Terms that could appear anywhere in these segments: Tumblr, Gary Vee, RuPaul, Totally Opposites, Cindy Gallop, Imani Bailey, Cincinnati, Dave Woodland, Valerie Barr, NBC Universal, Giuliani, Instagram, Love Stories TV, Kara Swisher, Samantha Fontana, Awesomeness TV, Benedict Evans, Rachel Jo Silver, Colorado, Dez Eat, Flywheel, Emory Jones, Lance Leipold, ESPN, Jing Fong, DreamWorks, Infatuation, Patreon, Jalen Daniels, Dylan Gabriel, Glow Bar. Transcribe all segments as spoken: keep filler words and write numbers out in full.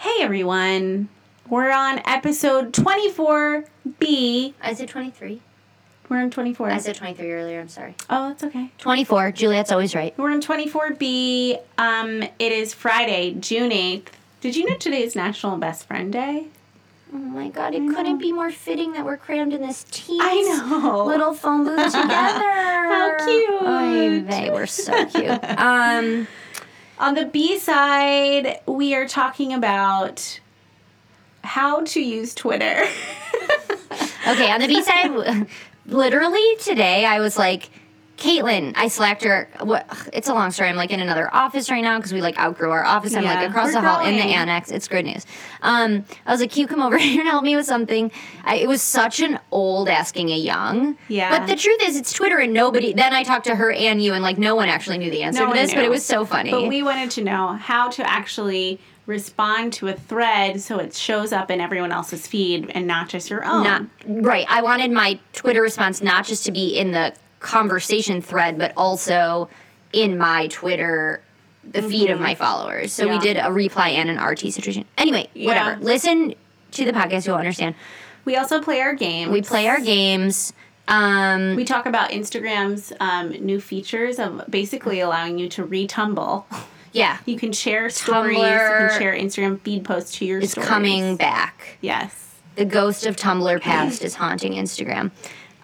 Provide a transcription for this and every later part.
Hey everyone, we're on episode twenty-four B. I said twenty-three. We're on twenty-four. I said twenty-three earlier, I'm sorry. Oh, that's okay. twenty-four, Juliet's always right. We're on twenty-four B, um, it is Friday, June eighth. Did you know today is National Best Friend Day? Oh my god, it couldn't be more fitting that we're crammed in this teens I know. little phone booth together. How cute. Oy vey, we're so cute. um... On the B side, we are talking about how to use Twitter. Okay, on the B side, literally today, I was like, Caitlin, I slacked her. What? It's a long story. I'm like in another office right now because we like outgrew our office. I'm yeah, like across the hall going. in the annex. It's good news. Um, I was like, "You come over here and help me with something." I, it was such an old asking a young. Yeah. But the truth is, it's Twitter and nobody. Then I talked to her and you, and like no one actually knew the answer no to this, knew. But it was so funny. But we wanted to know how to actually respond to a thread so it shows up in everyone else's feed and not just your own. Not, right. I wanted my Twitter response not just to be in the conversation thread, but also in my Twitter, the mm-hmm. feed of my followers. So yeah. we did a reply and an R T situation. Anyway, yeah. whatever. Listen to the podcast, you'll understand. We also play our games. We play our games. Um, we talk about Instagram's um, new features of basically allowing you to retumble. Yeah. You can share stories. Tumblr, you can share Instagram feed posts to your it's stories. It's coming back. Yes. The ghost of Tumblr past is haunting Instagram.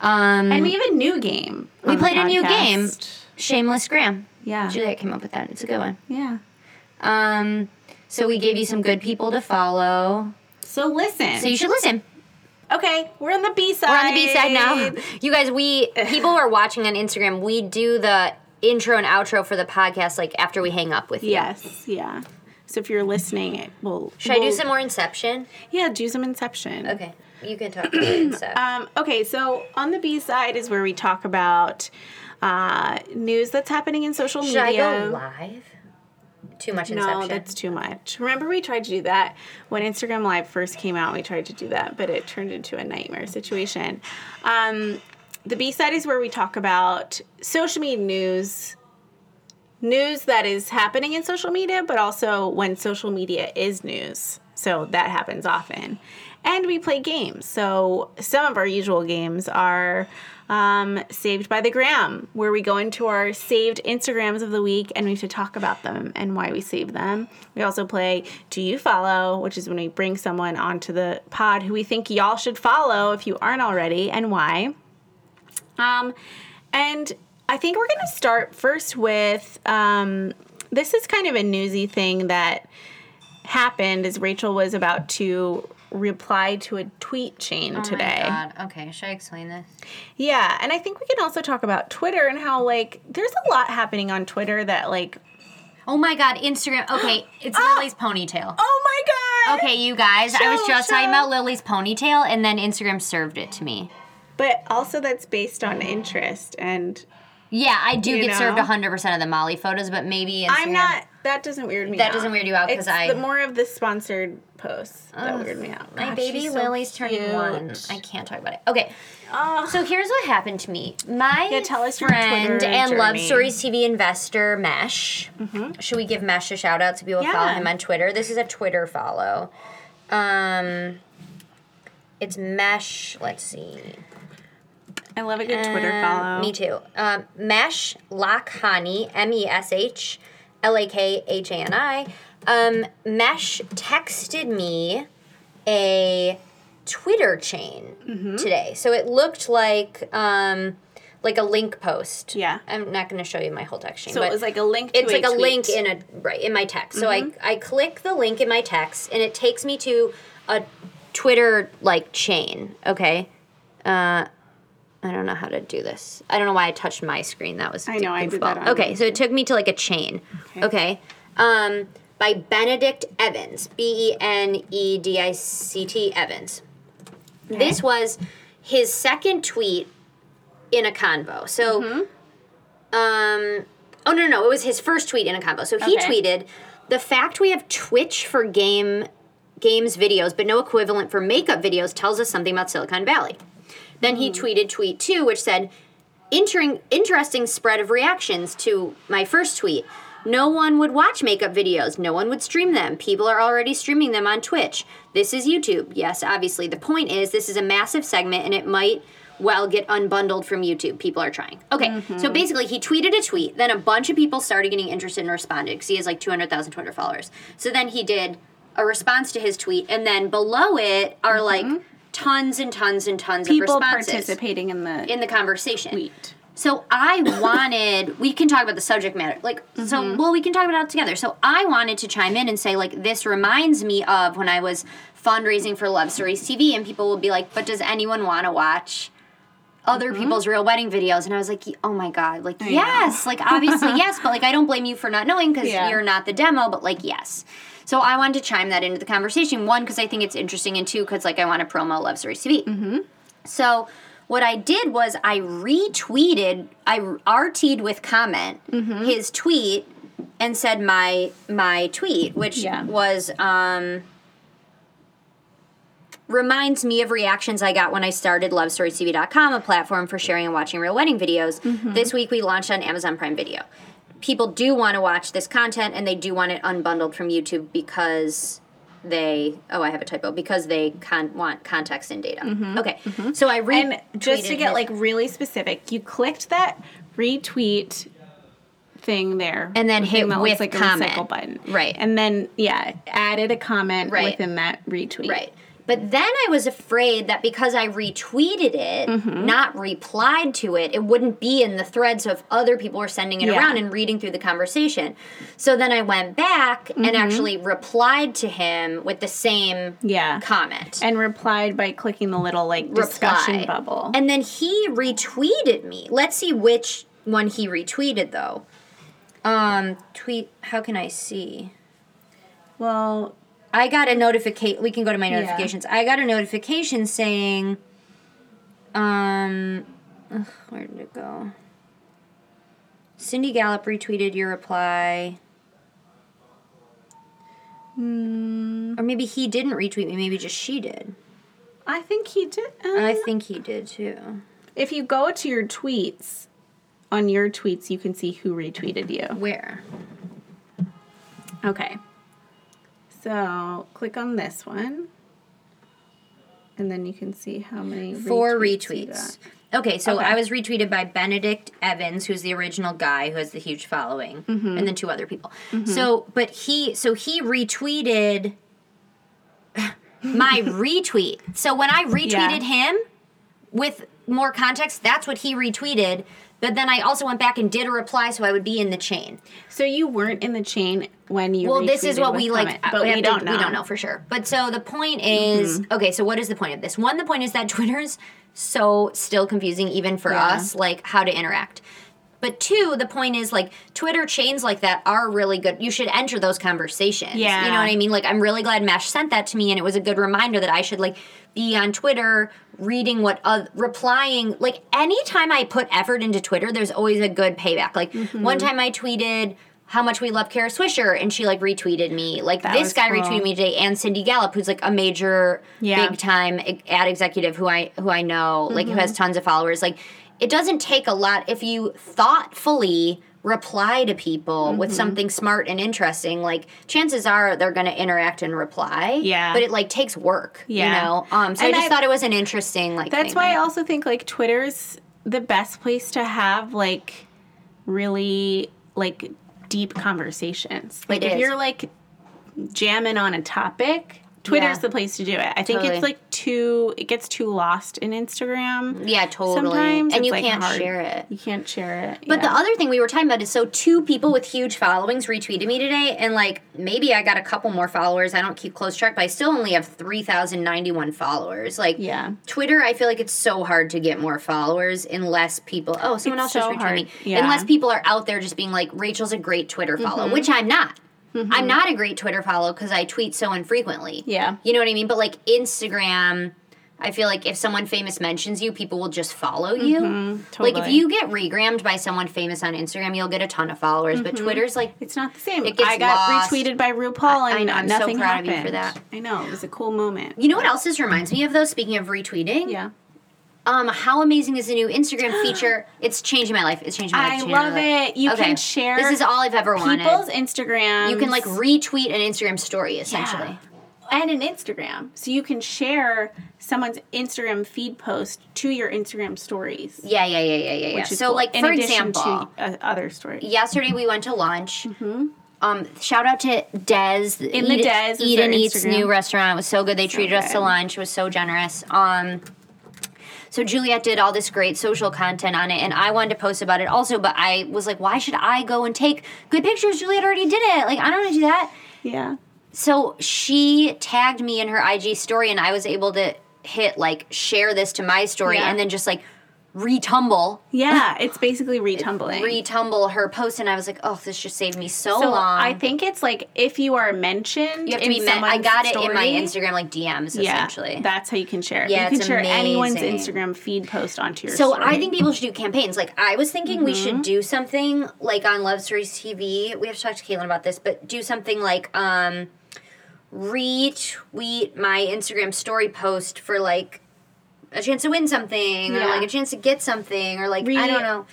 Um, and we have a new game. We played a new game, Shameless Gram. Yeah. Juliet came up with that. It's a good one. Yeah. Um, so we gave you some good people to follow. So listen. So you should listen. Okay, we're on the B side. We're on the B side now. You guys, we people who are watching on Instagram, we do the intro and outro for the podcast like after we hang up with you. Yes, yeah. So if you're listening, it will... Should we'll, I do some more Inception? Yeah, do some Inception. Okay. You can talk about it. So. Um, okay, so on the B side is where we talk about uh, news that's happening in social Should media. Should I go live? Too much Inception. No, that's too much. Remember we tried to do that when Instagram Live first came out. We tried to do that, but it turned into a nightmare situation. Um, the B side is where we talk about social media news, news that is happening in social media, but also when social media is news. So that happens often. And we play games. So some of our usual games are um, Saved by the Gram, where we go into our saved Instagrams of the week and we have to talk about them and why we saved them. We also play Do You Follow, which is when we bring someone onto the pod who we think y'all should follow if you aren't already and why. Um, and I think we're going to start first with um, this is kind of a newsy thing that happened as Rachel was about to reply to a tweet chain oh today. Oh my god. Okay, should I explain this? Yeah, and I think we can also talk about Twitter and how, like, there's a lot happening on Twitter that, like... Oh my god, Instagram. Okay, it's oh! Lily's ponytail. Oh my god! Okay, you guys, show, I was just show. talking about Lily's ponytail, and then Instagram served it to me. But also that's based on interest, and... Yeah, I do you get know? served one hundred percent of the Molly photos, but maybe Instagram... I'm not... That doesn't weird me that out. That doesn't weird you out because I... It's more of the sponsored posts oh, that weird me out. My Gosh, baby Lily's so turning one. I can't talk about it. Okay. Oh. So here's what happened to me. My yeah, tell us friend your and journey. Love Stories T V investor, Mesh. Mm-hmm. Should we give Mesh a shout-out so people yeah. follow him on Twitter? This is a Twitter follow. Um, It's Mesh... Let's see... I love a good Twitter um, follow. Me too. Um, Mesh Lakhani, M E S H, L A K H A N I. Um, Mesh texted me a Twitter chain mm-hmm. today. So it looked like um, like a link post. Yeah. I'm not going to show you my whole text chain. So but it was like a link to It's a like tweet. a link in a right in my text. Mm-hmm. So I, I click the link in my text, and it takes me to a Twitter-like chain. Okay. Uh I don't know how to do this. I don't know why I touched my screen. That was I know, I did that on Okay, so it took me to, like, a chain. Okay. okay. Um, by Benedict Evans. B E N E D I C T Evans. Okay. This was his second tweet in a convo. So, mm-hmm. um, oh, no, no, no. It was his first tweet in a convo. So he okay. tweeted, the fact we have Twitch for game games videos but no equivalent for makeup videos tells us something about Silicon Valley. Then he tweeted tweet two, which said, Inter- interesting spread of reactions to my first tweet. No one would watch makeup videos. No one would stream them. People are already streaming them on Twitch. This is YouTube. Yes, obviously. The point is, this is a massive segment, and it might well get unbundled from YouTube. People are trying. Okay, mm-hmm. So basically, he tweeted a tweet. Then a bunch of people started getting interested and responded, because he has like two hundred thousand Twitter followers. So then he did a response to his tweet, and then below it are mm-hmm. like tons and tons and tons people of responses. People participating in the in the conversation. Tweet. So I wanted, we can talk about the subject matter, like, mm-hmm. so, well, we can talk about it together. So I wanted to chime in and say, like, this reminds me of when I was fundraising for Love Stories T V, and people would be like, but does anyone want to watch other mm-hmm. people's real wedding videos? And I was like, oh my God, like, I yes, know. Like, obviously, yes, but, like, I don't blame you for not knowing, because yeah. you're not the demo, but, like, yes. So I wanted to chime that into the conversation, one, because I think it's interesting, and two, because, like, I want to promo Love Stories T V. Mm-hmm. So what I did was I retweeted, I R T'd with comment mm-hmm. his tweet and said my my tweet, which yeah. was, um, reminds me of reactions I got when I started Love Stories T V dot com, a platform for sharing and watching real wedding videos. Mm-hmm. This week we launched on Amazon Prime Video. People do want to watch this content, and they do want it unbundled from YouTube because they, oh, I have a typo, because they con- want context and data. Mm-hmm. Okay, mm-hmm. so I re- and just to get, like, really specific, you clicked that retweet thing there. And then the hit with looks like comment. A recycle button. Right. And then, yeah, added a comment right. within that retweet. Right. But then I was afraid that because I retweeted it, mm-hmm. not replied to it, it wouldn't be in the thread, so if other people were sending it yeah. around and reading through the conversation. So then I went back mm-hmm. and actually replied to him with the same yeah. comment. And replied by clicking the little, like, Reply. discussion bubble. And then he retweeted me. Let's see which one he retweeted, though. Um, tweet, how can I see? Well, I got a notification. We can go to my notifications. Yeah. I got a notification saying, um, ugh, where did it go? Cindy Gallop retweeted your reply. Mm. Or maybe he didn't retweet me. Maybe just she did. I think he did. Um, I think he did, too. If you go to your tweets, on your tweets, you can see who retweeted you. Where? Okay. So, click on this one, and then you can see how many Four retweets. retweets. Okay, so okay. I was retweeted by Benedict Evans, who's the original guy who has the huge following, mm-hmm. and then two other people. Mm-hmm. So, but he, so he retweeted my retweet. So, when I retweeted yeah. him with more context, that's what he retweeted. But then I also went back and did a reply, so I would be in the chain. So you weren't in the chain when you Well, this is what we comment, like, but we, we don't to, know. We don't know for sure. But so the point is, mm-hmm. okay, so what is the point of this? One, the point is that Twitter's so still confusing, even for yeah. us, like, how to interact. But two, the point is, like, Twitter chains like that are really good. You should enter those conversations. Yeah. You know what I mean? Like, I'm really glad Mesh sent that to me, and it was a good reminder that I should, like, be on Twitter, reading what, uh, replying. Like, anytime I put effort into Twitter, there's always a good payback. Like, mm-hmm. one time I tweeted how much we love Kara Swisher, and she, like, retweeted me. Like, that this guy cool. retweeted me today, and Cindy Gallop, who's, like, a major, yeah. big-time ad executive who I who I know, mm-hmm. like, who has tons of followers. Like, it doesn't take a lot if you thoughtfully reply to people mm-hmm. with something smart and interesting. Like, chances are they're going to interact and reply. Yeah. But it, like, takes work, yeah. you know? Um, so and I just I've, thought it was an interesting, like, That's thing. Why I also think, like, Twitter's the best place to have, like, really, like, deep conversations. Like, it if is. You're, like, jamming on a topic, Twitter's yeah. the place to do it. I think totally. It's, like, too, it gets too lost in Instagram. Yeah, totally. Sometimes and you like can't hard. share it. You can't share it. But yeah. the other thing we were talking about is, so two people with huge followings retweeted me today, and, like, maybe I got a couple more followers. I don't keep close track, but I still only have three thousand ninety-one followers. Like, yeah. Twitter, I feel like it's so hard to get more followers unless people, oh, someone it's else so just retweeted hard. me. Yeah. Unless people are out there just being like, Rachel's a great Twitter follow, mm-hmm. which I'm not. Mm-hmm. I'm not a great Twitter follow because I tweet so infrequently. Yeah. You know what I mean? But, like, Instagram, I feel like if someone famous mentions you, people will just follow you. Mm-hmm, totally. Like, if you get regrammed by someone famous on Instagram, you'll get a ton of followers. Mm-hmm. But Twitter's, like, it's not the same. It gets I got lost. retweeted by RuPaul, I, and I know, nothing happened. I'm so proud happened. of you for that. I know. It was a cool moment. You know what else this reminds me of, though, speaking of retweeting? Yeah. Um, how amazing is the new Instagram feature? It's changing my life. It's changing my life. I love it. You can share. This is all I've ever wanted. People's Instagrams. You can like retweet an Instagram story essentially. Yeah. And an Instagram. So you can share someone's Instagram feed post to your Instagram stories. Yeah, yeah, yeah, yeah, yeah. yeah. Which is so cool. Like for example, to, uh, other stories. Yesterday we went to lunch. Mm-hmm. Um, shout out to Dez in Eat, the Dez Eat and Eat's new restaurant. It was so good. They so treated good. us to lunch. It was so generous. Um, So Juliet did all this great social content on it, and I wanted to post about it also, but I was like, why should I go and take good pictures? Juliet already did it. Like, I don't want to do that. Yeah. So she tagged me in her I G story, and I was able to hit, like, share this to my story, yeah. and then just, like, retumble. Yeah, it's basically retumbling. Retumble her post, and I was like, oh, this just saved me so, so long. I think it's like if you are mentioned, you have to in be men- I got story, it in my Instagram like D Ms yeah, essentially. That's how you can share. Yeah, you can it's share amazing. anyone's Instagram feed post onto your. So story. I think people should do campaigns. Like I was thinking mm-hmm. we should do something like on Love Stories T V. We have to talk to Caitlin about this, but do something like um, retweet my Instagram story post for like. A chance to win something, yeah. or, like, a chance to get something, or, like, Re- I don't know.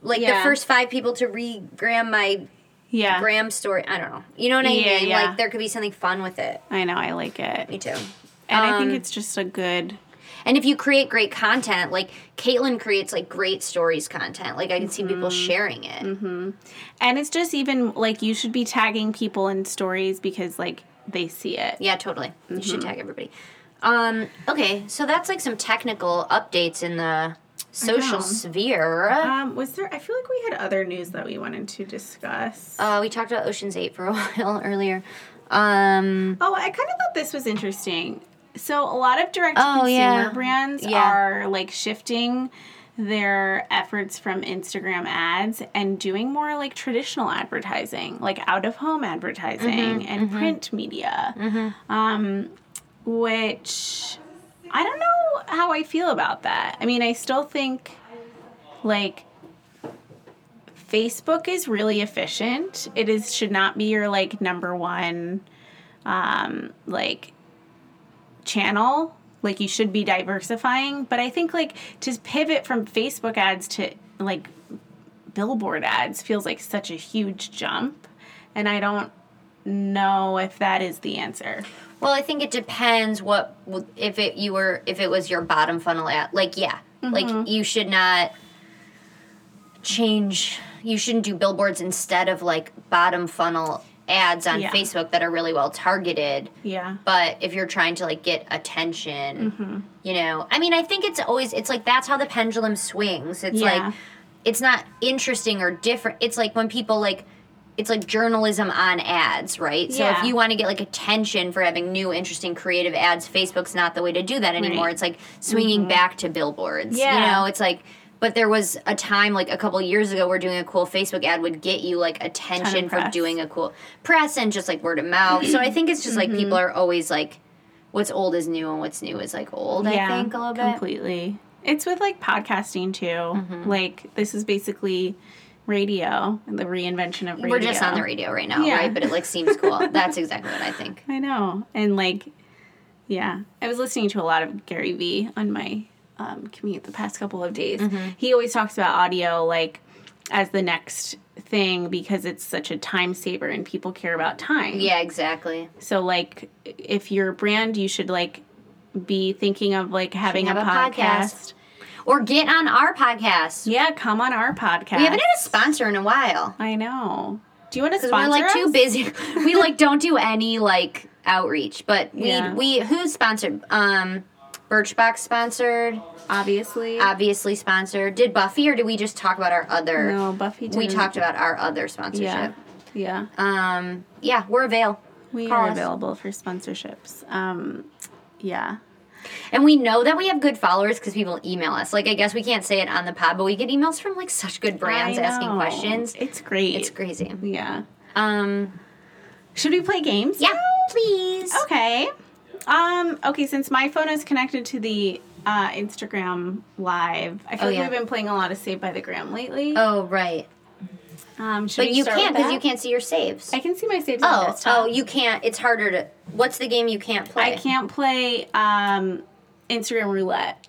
Like, yeah. the first five people to re-gram my yeah. gram story. I don't know. You know what I yeah, mean? Yeah. Like, there could be something fun with it. I know. I like it. Me too. And um, I think it's just a good... And if you create great content, like, Caitlin creates, like, great stories content. Like, I can mm-hmm. see people sharing it. Mm-hmm. And it's just even, like, you should be tagging people in stories because, like, they see it. Yeah, totally. Mm-hmm. You should tag everybody. Um, okay, so that's, like, some technical updates in the social sphere. Um, was there... I feel like we had other news that we wanted to discuss. Uh, we talked about Ocean's eight for a while earlier. Um... Oh, I kind of thought this was interesting. So, a lot of direct-to-consumer oh, yeah. brands yeah. are, like, shifting their efforts from Instagram ads and doing more, like, traditional advertising, like out-of-home advertising mm-hmm, and mm-hmm. print media. Mm-hmm. Um... Which, I don't know how I feel about that. I mean, I still think, like, Facebook is really efficient. It is should not be your, like, number one, um, like, channel. Like, you should be diversifying. But I think, like, to pivot from Facebook ads to, like, billboard ads feels like such a huge jump. And I don't know if that is the answer. Well, I think it depends what if it you were if it was your bottom funnel ad. Like yeah, mm-hmm. like you should not change. You shouldn't do billboards instead of like bottom funnel ads on yeah. Facebook that are really well targeted. Yeah. But if you're trying to like get attention, mm-hmm. you know, I mean, I think it's always it's like that's how the pendulum swings. It's yeah. like it's not interesting or different. It's like when people like. It's like journalism on ads, right? Yeah. So if you want to get, like, attention for having new, interesting, creative ads, Facebook's not the way to do that anymore. Right. It's, like, swinging mm-hmm. back to billboards. Yeah. You know, it's like, but there was a time, like, a couple years ago where doing a cool Facebook ad would get you, like, attention for doing a cool press and just, like, word of mouth. So I think it's just, mm-hmm. like, people are always, like, what's old is new and what's new is, like, old, yeah, I think, a little bit. Completely. It's with, like, podcasting, too. Mm-hmm. Like, this is basically... radio, the reinvention of radio. We're just on the radio right now, yeah. right? But it, like, seems cool. That's exactly what I think. I know. And, like, yeah. I was listening to a lot of Gary Vee on my um, commute the past couple of days. Mm-hmm. He always talks about audio, like, as the next thing because it's such a time saver and people care about time. Yeah, exactly. So, like, if you're a brand, you should, like, be thinking of, like, having a, have a podcast. podcast. Or get on our podcast. Yeah, come on our podcast. We haven't had a sponsor in a while. I know. Do you want to sponsor us? Because we're, like, too busy. We, like, don't do any, like, outreach. But we, yeah. we who's sponsored? Um, Birchbox sponsored. Obviously. Obviously sponsored. Did Buffy, or did we just talk about our other? No, Buffy didn't. We talked about our other sponsorship. Yeah. Yeah, um, yeah we're available. We Call are us. available for sponsorships. Um, yeah. And we know that we have good followers because people email us. Like, I guess we can't say it on the pod, but we get emails from, like, such good brands asking questions. It's great. It's crazy. Yeah. Um, should we play games? Yeah, please. Okay. Um, okay, since my phone is connected to the uh, Instagram Live, I feel oh, like yeah. we've been playing a lot of Saved by the Gram lately. Oh, right. Um, but you can't because you can't see your saves. I can see my saves oh, on the desktop. Oh, you can't. It's harder to... What's the game you can't play? I can't play um, Instagram Roulette.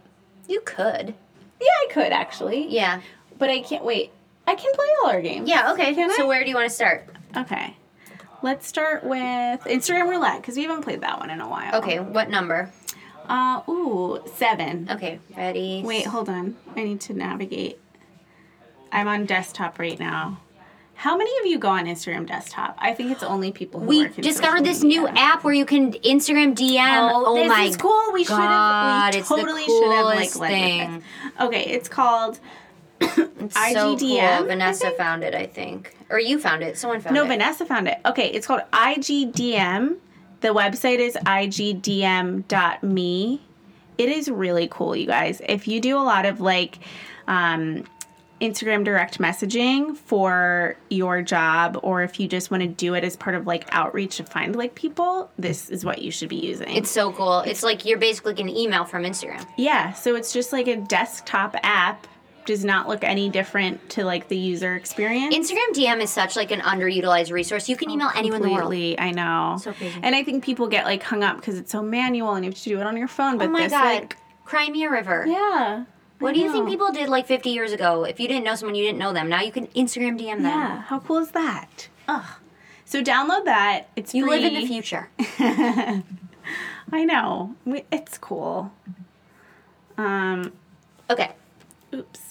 You could. Yeah, I could, actually. Yeah. But I can't wait. I can play all our games. Yeah, okay. Can so I? Where do you want to start? Okay. Let's start with Instagram Roulette, because we haven't played that one in a while. Okay, what number? Uh, ooh, seven. Okay, ready? Wait, hold on. I need to navigate. I'm on desktop right now. How many of you go on Instagram desktop? I think it's only people who we work in discovered this media. New app where you can Instagram D M. Oh, oh this my is cool. We should have. We totally should have like led with this. Okay, it's called it's I G D M. So cool. Vanessa found it, I think, or you found it. Someone found no, it. No, Vanessa found it. Okay, it's called I G D M. The website is I G D M dot me. It is really cool, you guys. If you do a lot of like. Um, Instagram direct messaging for your job, or if you just want to do it as part of like outreach to find like people, this is what you should be using. It's so cool. It's, it's like you're basically like an email from Instagram. Yeah, so it's just like a desktop app. Does not look any different to like the user experience. Instagram D M is such like an underutilized resource. You can email oh, anyone in the world. I know. So crazy. And I think people get like hung up because it's so manual and you have to do it on your phone. But oh my this, God. Like, Cry me a river. Yeah. What I do you know. think people did like fifty years ago? If you didn't know someone, you didn't know them. Now you can Instagram D M them. Yeah, how cool is that? Ugh. So download that. It's you free. You live in the future. I know. It's cool. Um. Okay. Oops.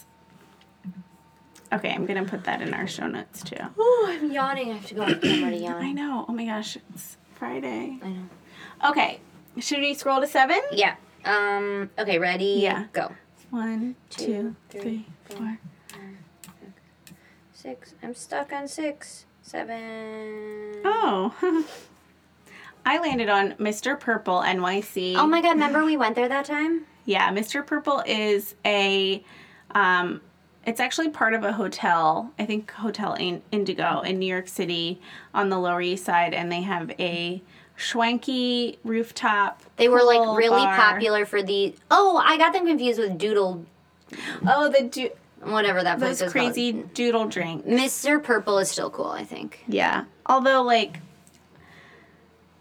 Okay, I'm gonna put that in our show notes too. Oh, I'm yawning. I have to go. I'm already yawning. I know. Oh my gosh, it's Friday. I know. Okay, should we scroll to seven? Yeah. Um. Okay. Ready? Yeah. Go. One, two, two three, three, four, six. I'm stuck on six, seven. Oh. I landed on Mister Purple N Y C. Oh my God, remember we went there that time? Yeah, Mister Purple is a, um, it's actually part of a hotel, I think Hotel Indigo in New York City on the Lower East Side, and they have a schwanky rooftop. They were like really bar. Popular for the. Oh, I got them confused with Doodle. Oh, the do. Whatever that place is called. Those crazy Doodle drinks. Mister Purple is still cool, I think. Yeah, although like,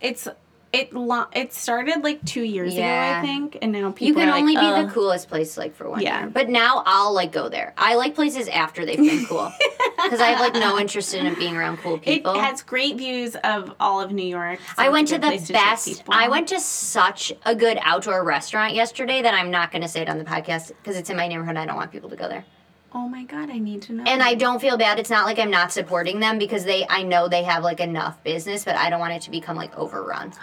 it's it lo- it started like two years yeah. ago, I think, and now people. You can are only like, be Ugh. the coolest place like for one yeah. year, but now I'll like go there. I like places after they've been cool. Because I have, like, no interest in being around cool people. It has great views of all of New York. So I went to the best. I went to such a good outdoor restaurant yesterday that I'm not going to say it on the podcast because it's in my neighborhood and I don't want people to go there. Oh, my God. I need to know. And I don't feel bad. It's not like I'm not supporting them because they. I know they have, like, enough business, but I don't want it to become, like, overrun.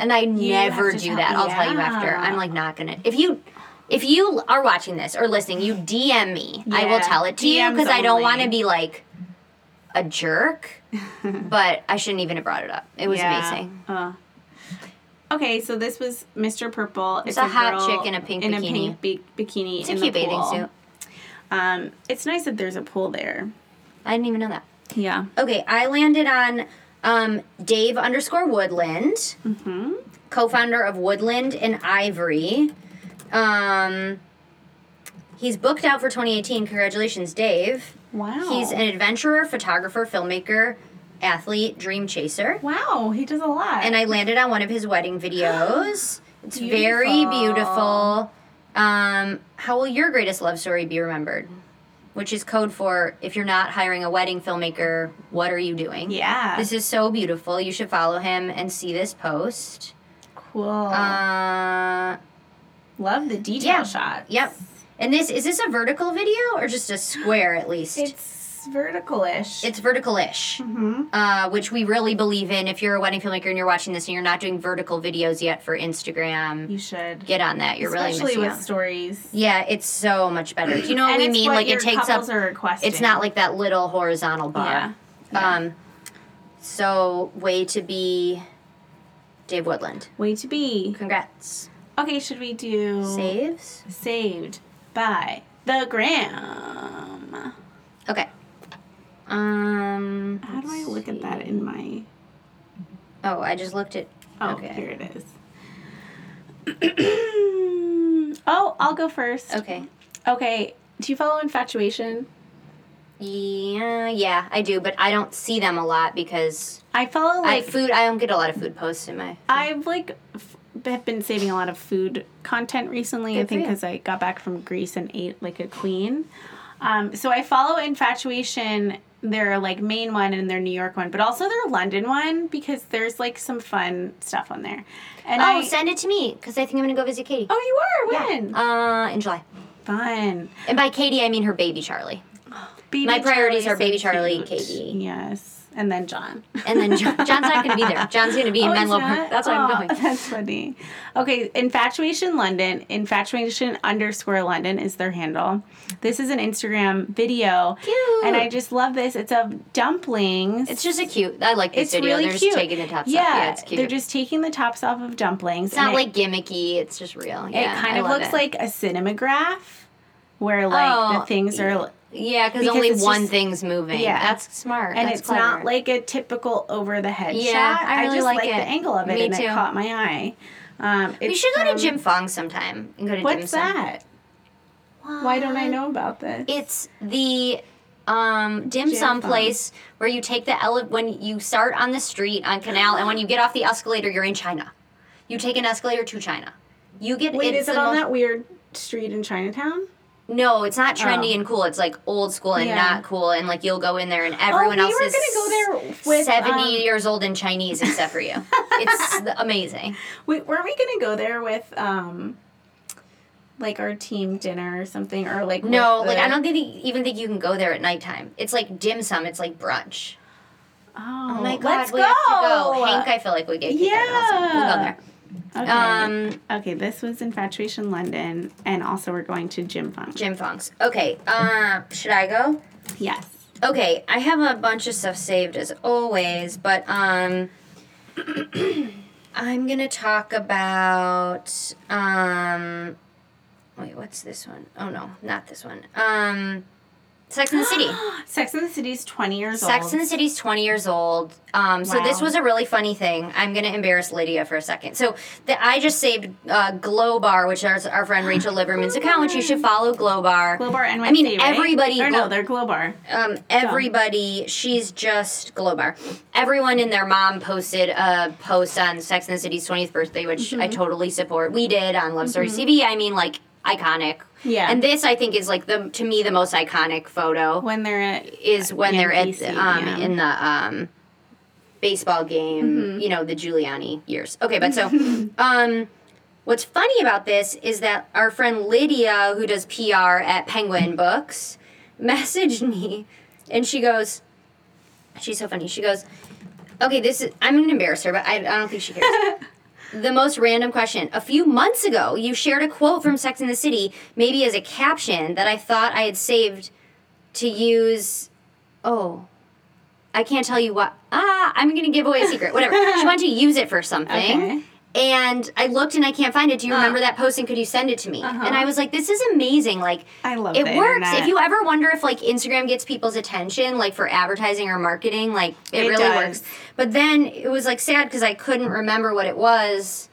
And I you never do that. Me. I'll yeah. tell you after. I'm, like, not going to. If you... If you are watching this or listening, you D M me. Yeah, I will tell it to D Ms you because I don't want to be, like, a jerk. But I shouldn't even have brought it up. It was yeah. amazing. Uh. Okay, so this was Mister Purple. It's, it's a, a hot chick in a pink in bikini. In a pink bi- bikini it's in a cute the bathing pool. Suit. Um, it's nice that there's a pool there. I didn't even know that. Yeah. Okay, I landed on um, Dave underscore Woodland, mm-hmm. co-founder of Woodland and Ivory. Um, he's booked out for twenty eighteen. Congratulations, Dave. Wow. He's an adventurer, photographer, filmmaker, athlete, dream chaser. Wow, he does a lot. And I landed on one of his wedding videos. It's beautiful. Very beautiful. Um, how will your greatest love story be remembered? Which is code for, if you're not hiring a wedding filmmaker, what are you doing? Yeah. This is so beautiful. You should follow him and see this post. Cool. Uh... Love the detail yeah. shots. Yep. And this, is this a vertical video or just a square at least? It's vertical-ish. It's vertical-ish, mm-hmm. uh, which we really believe in. If you're a wedding filmmaker and you're watching this and you're not doing vertical videos yet for Instagram, you should get on that. You're Especially really missing out. Especially with stories. Yeah, it's so much better. Do you know what we mean? What like your it takes up. Are requesting. It's not like that little horizontal bar. Yeah. yeah. Um. So way to be, Dave Woodland. Way to be. Congrats. Okay, should we do... Saves? Saved by the Gram. Okay. Um... How do I look see. At that in my... Oh, I just looked at... Oh, okay. Here it is. Oh, I'll go first. Okay. Okay, do you follow Infatuation? Yeah, yeah, I do, but I don't see them a lot because... I follow, like... I, food, I don't get a lot of food posts in my... I've, like... F- have been saving a lot of food content recently, Good I think, because I got back from Greece and ate like a queen. Um, so I follow Infatuation, their like main one and their New York one, but also their London one, because there's like some fun stuff on there. And oh, I, send it to me, because I think I'm going to go visit Katie. Oh, you are? When? Yeah. Uh, in July. Fun. And by Katie, I mean her baby Charlie. Oh, baby My priorities Charlie's are baby so Charlie, cute. Katie. Yes. And then John. And then John. John's not going to be there. John's going to be in oh, Menlo Park. That's why oh, I'm going. That's funny. Okay, Infatuation London, Infatuation underscore London is their handle. This is an Instagram video. Cute. And I just love this. It's of dumplings. It's just a cute. I like this it's video. Really they're cute. Just taking the tops yeah, off. Yeah, it's cute. They're just taking the tops off of dumplings. It's not like it, gimmicky. It's just real. Yeah, it kind I of looks it. Like a cinematograph where like oh, the things yeah. are... Yeah, cause because only one just, thing's moving. Yeah. That's smart. And That's it's clever. Not like a typical over-the-head yeah, shot. I, really I just like, like it. The angle of it, Me and too. It caught my eye. Um, we should go um, to Jing Fong sometime and go to What's Dim that? What? Why don't I know about this? It's the... Um, dim Jam sum fun. Place where you take the... Ele- when you start on the street on Canal, and when you get off the escalator, you're in China. You take an escalator to China. You get... Wait, is it on most- that weird street in Chinatown? No, it's not trendy oh. and cool. It's, like, old school and yeah. not cool. And, like, you'll go in there and everyone oh, we else were is gonna go there with, seventy um, years old and Chinese except for you. It's amazing. Wait, weren't we going to go there with, um, like, our team dinner or something? Or like No, like, the... I don't think, even think you can go there at nighttime. It's, like, dim sum. It's, like, brunch. Oh, oh my God. Let's we go. Have to go. Hank, I feel like we get kicked yeah. We'll go there. Okay. Um, okay, this was Infatuation London, and also we're going to Jing Fong. Jing Fong's. Okay, uh, should I go? Yes. Okay, I have a bunch of stuff saved as always, but um, I'm going to talk about, um, wait, what's this one? Oh, no, not this one. Um... Sex and the City. Sex and the City's twenty years Sex old. Sex and the City's twenty years old. Um, so wow. This was a really funny thing. I'm going to embarrass Lydia for a second. So the, I just saved uh, Glow Bar, which is our friend Rachel Liberman's account, which you should follow Glow Bar. Glow Bar and N Y C, I mean, everybody... Right? Or no, they're Glow Bar. Um, everybody, she's just Glow Bar. Everyone and their mom posted a post on Sex and the City's twentieth birthday, which mm-hmm. I totally support. We did on Love Stories mm-hmm. T V. I mean, like... Iconic. Yeah. And this, I think, is, like, the to me, the most iconic photo. When they're at... Is when they're at, um, yeah. in the, um, baseball game, mm-hmm. you know, the Giuliani years. Okay, but so, um, what's funny about this is that our friend Lydia, who does P R at Penguin Books, messaged me, and she goes, she's so funny, she goes, okay, this is, I'm going to embarrass her, but I, I don't think she cares. The most random question. A few months ago, you shared a quote from Sex and the City, maybe as a caption, that I thought I had saved to use... Oh. I can't tell you what... Ah, I'm going to give away a secret. Whatever. She wanted to use it for something. Okay. And I looked and I can't find it. Do you uh, remember that post and could you send it to me? Uh-huh. And I was like, this is amazing. Like, I love it. It works. If you ever wonder if, like, Instagram gets people's attention, like, for advertising or marketing, like, it, it really does. Works. But then it was, like, sad because I couldn't remember what it was.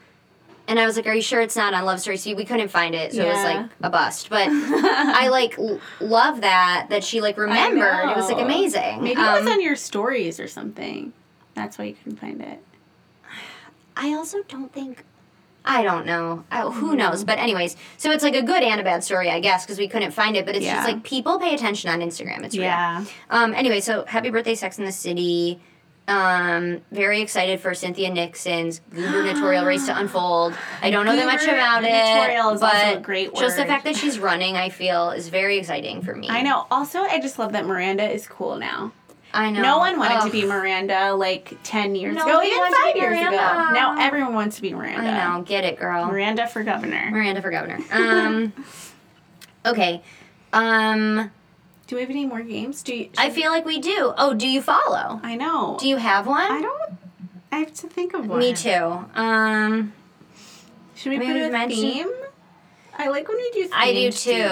And I was like, are you sure it's not on Love Stories? We couldn't find it. So yeah. It was, like, a bust. But I, like, l- love that, that she, like, remembered. It was, like, amazing. Maybe um, it was on your stories or something. That's why you couldn't find it. I also don't think, I don't know, I, who knows, but anyways, so it's like a good and a bad story, I guess, because we couldn't find it, but it's yeah. just like people pay attention on Instagram, it's real. Yeah. Um, anyway, so happy birthday, Sex and the City, um, very excited for Cynthia Nixon's gubernatorial race to unfold. I don't know that much about it, is but also a great word. Just the fact that she's running, I feel, is very exciting for me. I know, also, I just love that Miranda is cool now. I know. No one wanted oh. to be Miranda, like, ten years no, ago, even five years Miranda. ago. Now everyone wants to be Miranda. I know. Get it, girl. Miranda for governor. Miranda for governor. Um, okay. Um, do we have any more games? Do you, I feel like we do. Oh, do you follow? I know. Do you have one? I don't. I have to think of one. Me too. Um, should we put a mention- theme? I like when we do things. I do, too. Do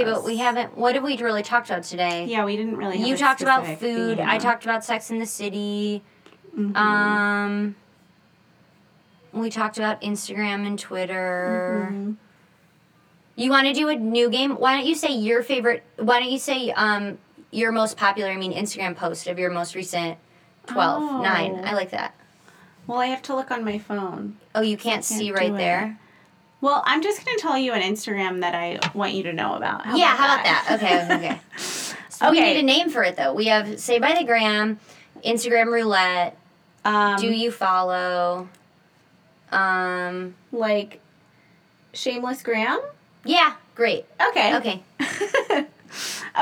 okay, but we haven't... What have we really talked about today? Yeah, we didn't really have You talked about food. Theme. I talked about Sex and the City. Mm-hmm. Um, we talked about Instagram and Twitter. Mm-hmm. You want to do a new game? Why don't you say your favorite... Why don't you say um, your most popular, I mean, Instagram post of your most recent twelve, oh. nine. I like that. Well, I have to look on my phone. Oh, you can't, so can't see right there? Well, I'm just going to tell you an Instagram that I want you to know about. How yeah, about how that? about that? Okay, okay. So okay. We need a name for it, though. We have Say by the Gram, Instagram Roulette, um, Do You Follow, um, like Shameless Gram? Yeah, great. Okay. Okay.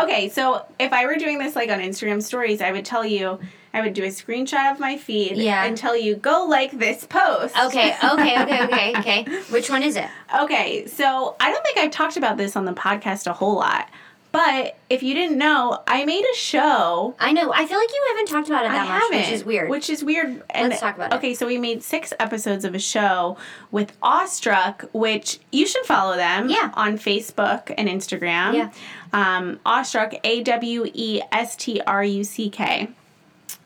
Okay, so if I were doing this, like, on Instagram stories, I would tell you, I would do a screenshot of my feed yeah. and tell you, go like this post. Okay, okay, okay, okay, okay. Which one is it? Okay, so I don't think I've talked about this on the podcast a whole lot, but if you didn't know, I made a show. I know. I feel like you haven't talked about it that I much, haven't, which is weird. Which is weird. And let's talk about it. Okay, so we made six episodes of a show with Awestruck, which you should follow them yeah. on Facebook and Instagram. Yeah. Um, Awestruck, A W E S T R U C K.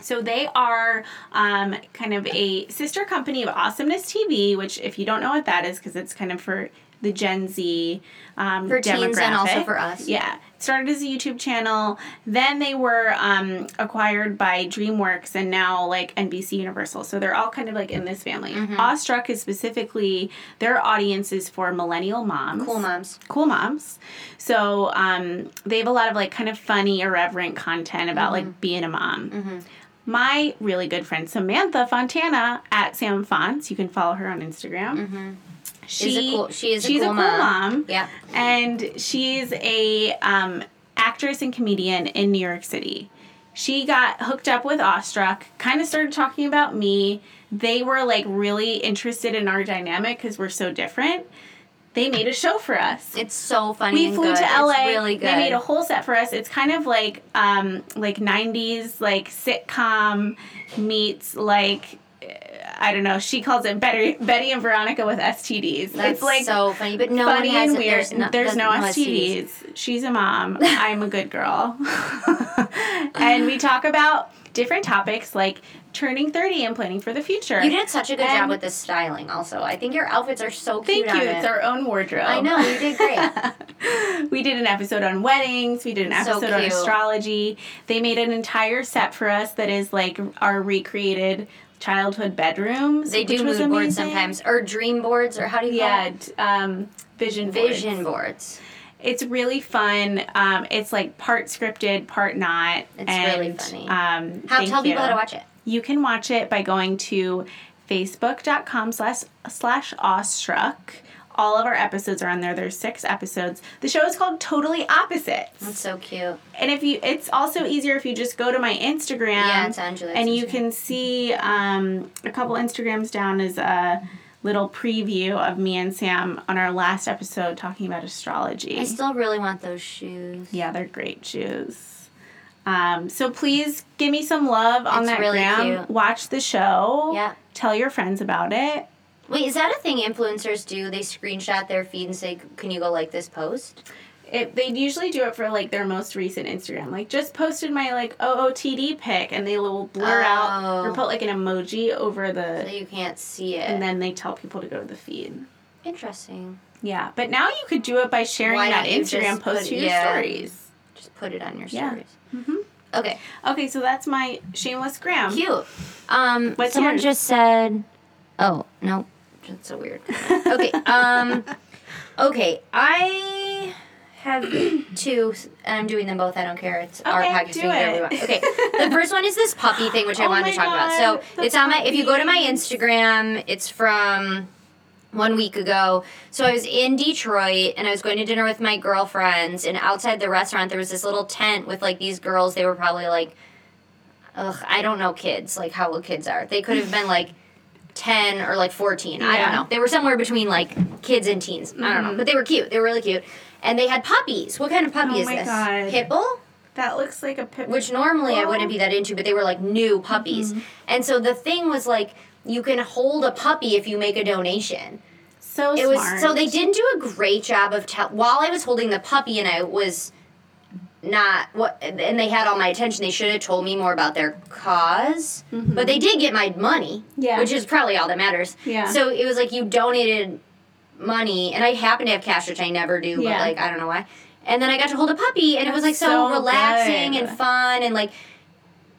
So they are um, kind of a sister company of Awesomeness T V, which if you don't know what that is, because it's kind of for the Gen Z um, for demographic. For teens and also for us. Yeah. It started as a YouTube channel. Then they were um, acquired by DreamWorks and now like N B C Universal. So they're all kind of like in this family. Mm-hmm. Awestruck is specifically, their audience is for millennial moms. Cool moms. Cool moms. So um, they have a lot of like kind of funny, irreverent content about mm-hmm. like being a mom. Mm-hmm. My really good friend, Samantha Fontana, at Sam Fonts. You can follow her on Instagram. Mm-hmm. She, is cool, she is she's a cool, a cool mom. mom. Yeah. And she's a um, actress and comedian in New York City. She got hooked up with Awestruck, kind of started talking about me. They were, like, really interested in our dynamic because we're so different. They made a show for us. It's so funny. We flew and good. to L A. It's really good. They made a whole set for us. It's kind of like um, like nineties like sitcom meets like I don't know. She calls it Betty, Betty and Veronica with S T Ds. That's it's like so funny, but no funny one has and weird. There's no, there's no S T Ds. S T Ds. She's a mom. I'm a good girl. And we talk about different topics like turning thirty and planning for the future. You did such a good and job with the styling also. I think your outfits are so cute. Thank you. It's it. our own wardrobe. I know. You did great. We did an episode on weddings. We did an episode so on astrology. They made an entire set for us that is like our recreated childhood bedrooms. They do mood boards sometimes. Or dream boards. Or how do you yeah, call it? Yeah. Um, vision boards. Vision boards. It's really fun. Um, it's like part scripted, part not. It's and, really funny. Um, how tell you. people how to watch it. You can watch it by going to facebook.com slash slash Awestruck. All of our episodes are on there. There's six episodes. The show is called Totally Opposites. That's so cute. And if you, it's also easier if you just go to my Instagram. Yeah, it's Angela's and you Instagram. can see um, a couple Instagrams down is a little preview of me and Sam on our last episode talking about astrology. I still really want those shoes. Yeah, they're great shoes. Um, so please give me some love on it's that really gram. Cute. Watch the show. Yeah. Tell your friends about it. Wait, is that a thing influencers do? They screenshot their feed and say, can you go like this post? It, they usually do it for, like, their most recent Instagram. Like, just posted my, like, O O T D pic, and they will blur oh. out or put, like, an emoji over the... So you can't see it. And then they tell people to go to the feed. Interesting. Yeah, but now you could do it by sharing Why that Instagram post put, to your yeah. stories. Just put it on your yeah. stories. Mm-hmm. Okay. Okay, so that's my shameless gram. Cute. Um, What's someone yours? just said... Oh, no. That's so weird. Okay. Um, okay. I have two, and I'm doing them both. I don't care. It's okay, our podcast. Do it. We okay. The first one is this puppy thing, which oh I wanted to talk God, about. So it's on my... If you go to my Instagram, it's from one week ago. So I was in Detroit, and I was going to dinner with my girlfriends, and outside the restaurant, there was this little tent with, like, these girls. They were probably, like... Ugh, I don't know kids. Like, how old kids are. They could have been, like... ten or like fourteen. Yeah. I don't know. They were somewhere between like kids and teens. I don't know. But they were cute. They were really cute. And they had puppies. What kind of puppy oh is my this? God. Pit bull? That looks like a pit bull. Which normally I wouldn't be that into, but they were like new puppies. Mm-hmm. And so the thing was like, you can hold a puppy if you make a donation. So it smart. Was, so they didn't do a great job of, te- while I was holding the puppy and I was not, what, and they had all my attention, they should have told me more about their cause, mm-hmm. but they did get my money, yeah. which is probably all that matters. Yeah. So it was like you donated money, and I happen to have cash, which I never do, yeah. but like I don't know why. And then I got to hold a puppy, and That's it was like so, so relaxing good. and fun, and like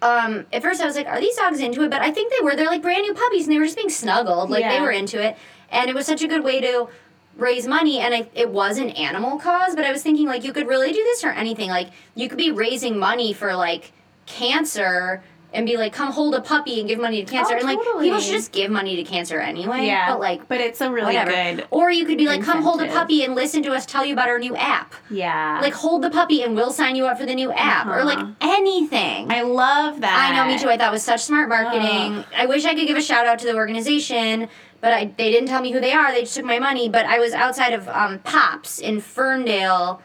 um, at first I was like, are these dogs into it? But I think they were. They're like brand new puppies, and they were just being snuggled. Like, yeah. they were into it. And it was such a good way to raise money, and I, it was an animal cause, but I was thinking, like, you could really do this for anything. Like, you could be raising money for, like, cancer, and be like, come hold a puppy and give money to cancer. Oh, and, like, totally. People should just give money to cancer anyway. Yeah. But, like, but it's a really whatever. Good Or you could be like, incentive. Come hold a puppy and listen to us tell you about our new app. Yeah. Like, hold the puppy and we'll sign you up for the new app. Uh-huh. Or, like, anything. I love that. I know, me too. I thought it was such smart marketing. Oh. I wish I could give a shout-out to the organization, but I, they didn't tell me who they are. They just took my money. But I was outside of um, Pops in Ferndale,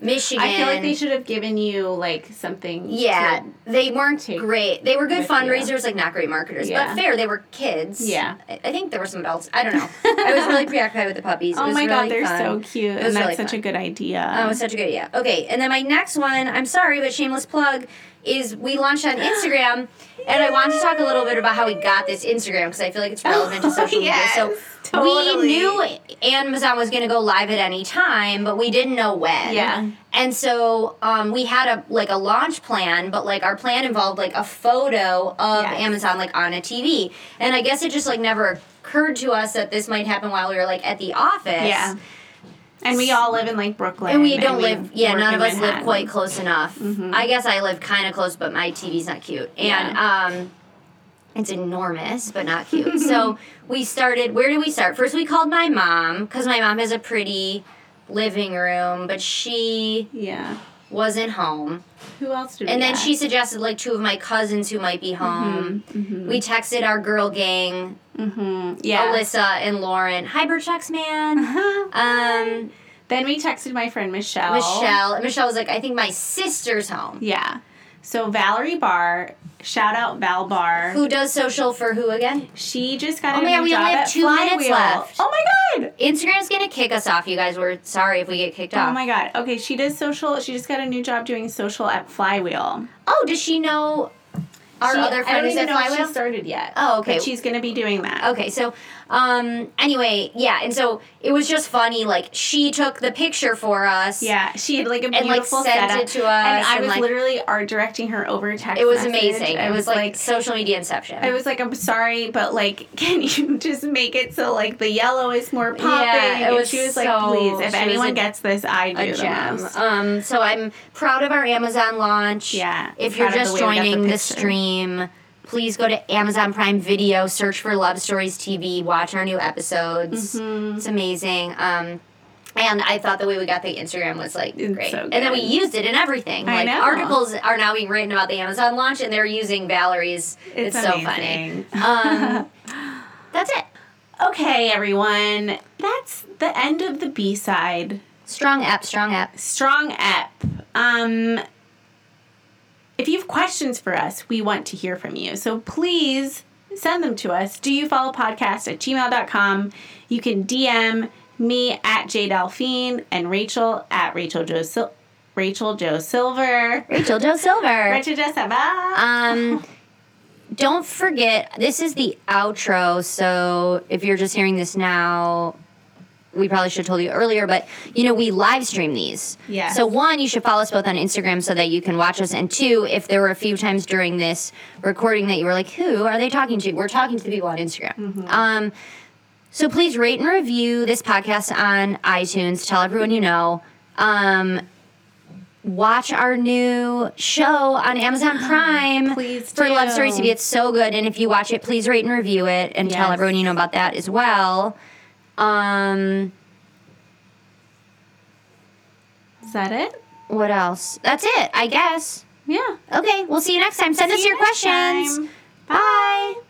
Michigan. I feel like they should have given you, like, something. Yeah, they weren't great. They were good fundraisers, you. like, not great marketers. Yeah. But fair, they were kids. Yeah. I, I think there were some adults. I don't know. I was really preoccupied with the puppies. It oh, was my really God, they're fun. So cute. And that's really such fun. A good idea. Oh, it was such a good idea. Okay, and then my next one, I'm sorry, but shameless plug, is we launched on Instagram, and I want to talk a little bit about how we got this Instagram, because I feel like it's relevant oh, to social yes, media. So totally. We knew Amazon was going to go live at any time, but we didn't know when. Yeah. And so um, we had a like a launch plan, but like our plan involved like a photo of yes. Amazon like on a T V. And I guess it just like never occurred to us that this might happen while we were like at the office. Yeah. And we all live in, like, Brooklyn. And we don't and we live, yeah, none of us Manhattan. Live quite close enough. Mm-hmm. I guess I live kind of close, but my T V's not cute. And yeah. um, it's enormous, but not cute. So we started, where did we start? First, we called my mom, because my mom has a pretty living room, but she yeah. wasn't home. Who else did we And then at? She suggested, like, two of my cousins who might be home. Mm-hmm. Mm-hmm. We texted our girl gang. Mm-hmm. Yeah. Alyssa and Lauren. Hi, Birchbox Man. Uh-huh. Um, then we texted my friend Michelle. Michelle. And Michelle was like, I think my sister's home. Yeah. So Valerie Barr, shout out Val Barr. Who does social for who again? She just got oh a new God, job at Flywheel. Oh my God, we only have two minutes left. Oh my God. Instagram's going to kick us off, you guys. We're sorry if we get kicked oh off. Oh my God. Okay, she does social. She just got a new job doing social at Flywheel. Oh, does she know... Our she, other friend is at Flywheel? I don't even know if she started yet. Oh, okay. But she's going to be doing that. Okay, so, um, anyway, yeah, and so it was just funny, like, she took the picture for us. Yeah, she had, like, a beautiful and, like, sent setup. It to us. And I and, was like, literally art directing her over text It was message. Amazing. It was, was like, like, social media inception. I was like, I'm sorry, but, like, can you just make it so, like, the yellow is more popping? Yeah, it was and she was so, like, please, if anyone a, gets this, I do the most. Um, so I'm proud of our Amazon launch. Yeah. If you're just joining the, the stream. Please go to Amazon Prime Video, search for Love Stories T V, watch our new episodes. Mm-hmm. It's amazing. Um, and I thought the way we got the Instagram was, like, it's great. So and then we used it in everything. I like know. Articles are now being written about the Amazon launch, and they're using Valerie's. It's, it's so funny. Um, that's it. Okay, everyone. That's the end of the B-side. Strong ep, strong ep. Strong ep. Um... If you have questions for us, we want to hear from you. So please send them to us. Do you follow podcast at gmail dot com? You can D M me at jdelphine and Rachel at Rachel Jo Sil- Rachel Jo Silver. Rachel Jo Silver. Rachel Jo Silver. Um, don't forget, this is the outro. So if you're just hearing this now... We probably should have told you earlier, but, you know, we live stream these. Yeah. So, one, you should follow us both on Instagram so that you can watch us. And, two, if there were a few times during this recording that you were like, who are they talking to? We're talking to the people on Instagram. Mm-hmm. Um, so, please rate and review this podcast on iTunes. Tell everyone you know. Um, watch our new show on Amazon Prime. Please do. For Love Stories T V. It's so good. And if you watch it, please rate and review it and yes. tell everyone you know about that as well. Um, is that it? What else? That's it, I guess. Yeah. Okay, we'll see you next time. Send see us you your questions. Time. Bye. Bye.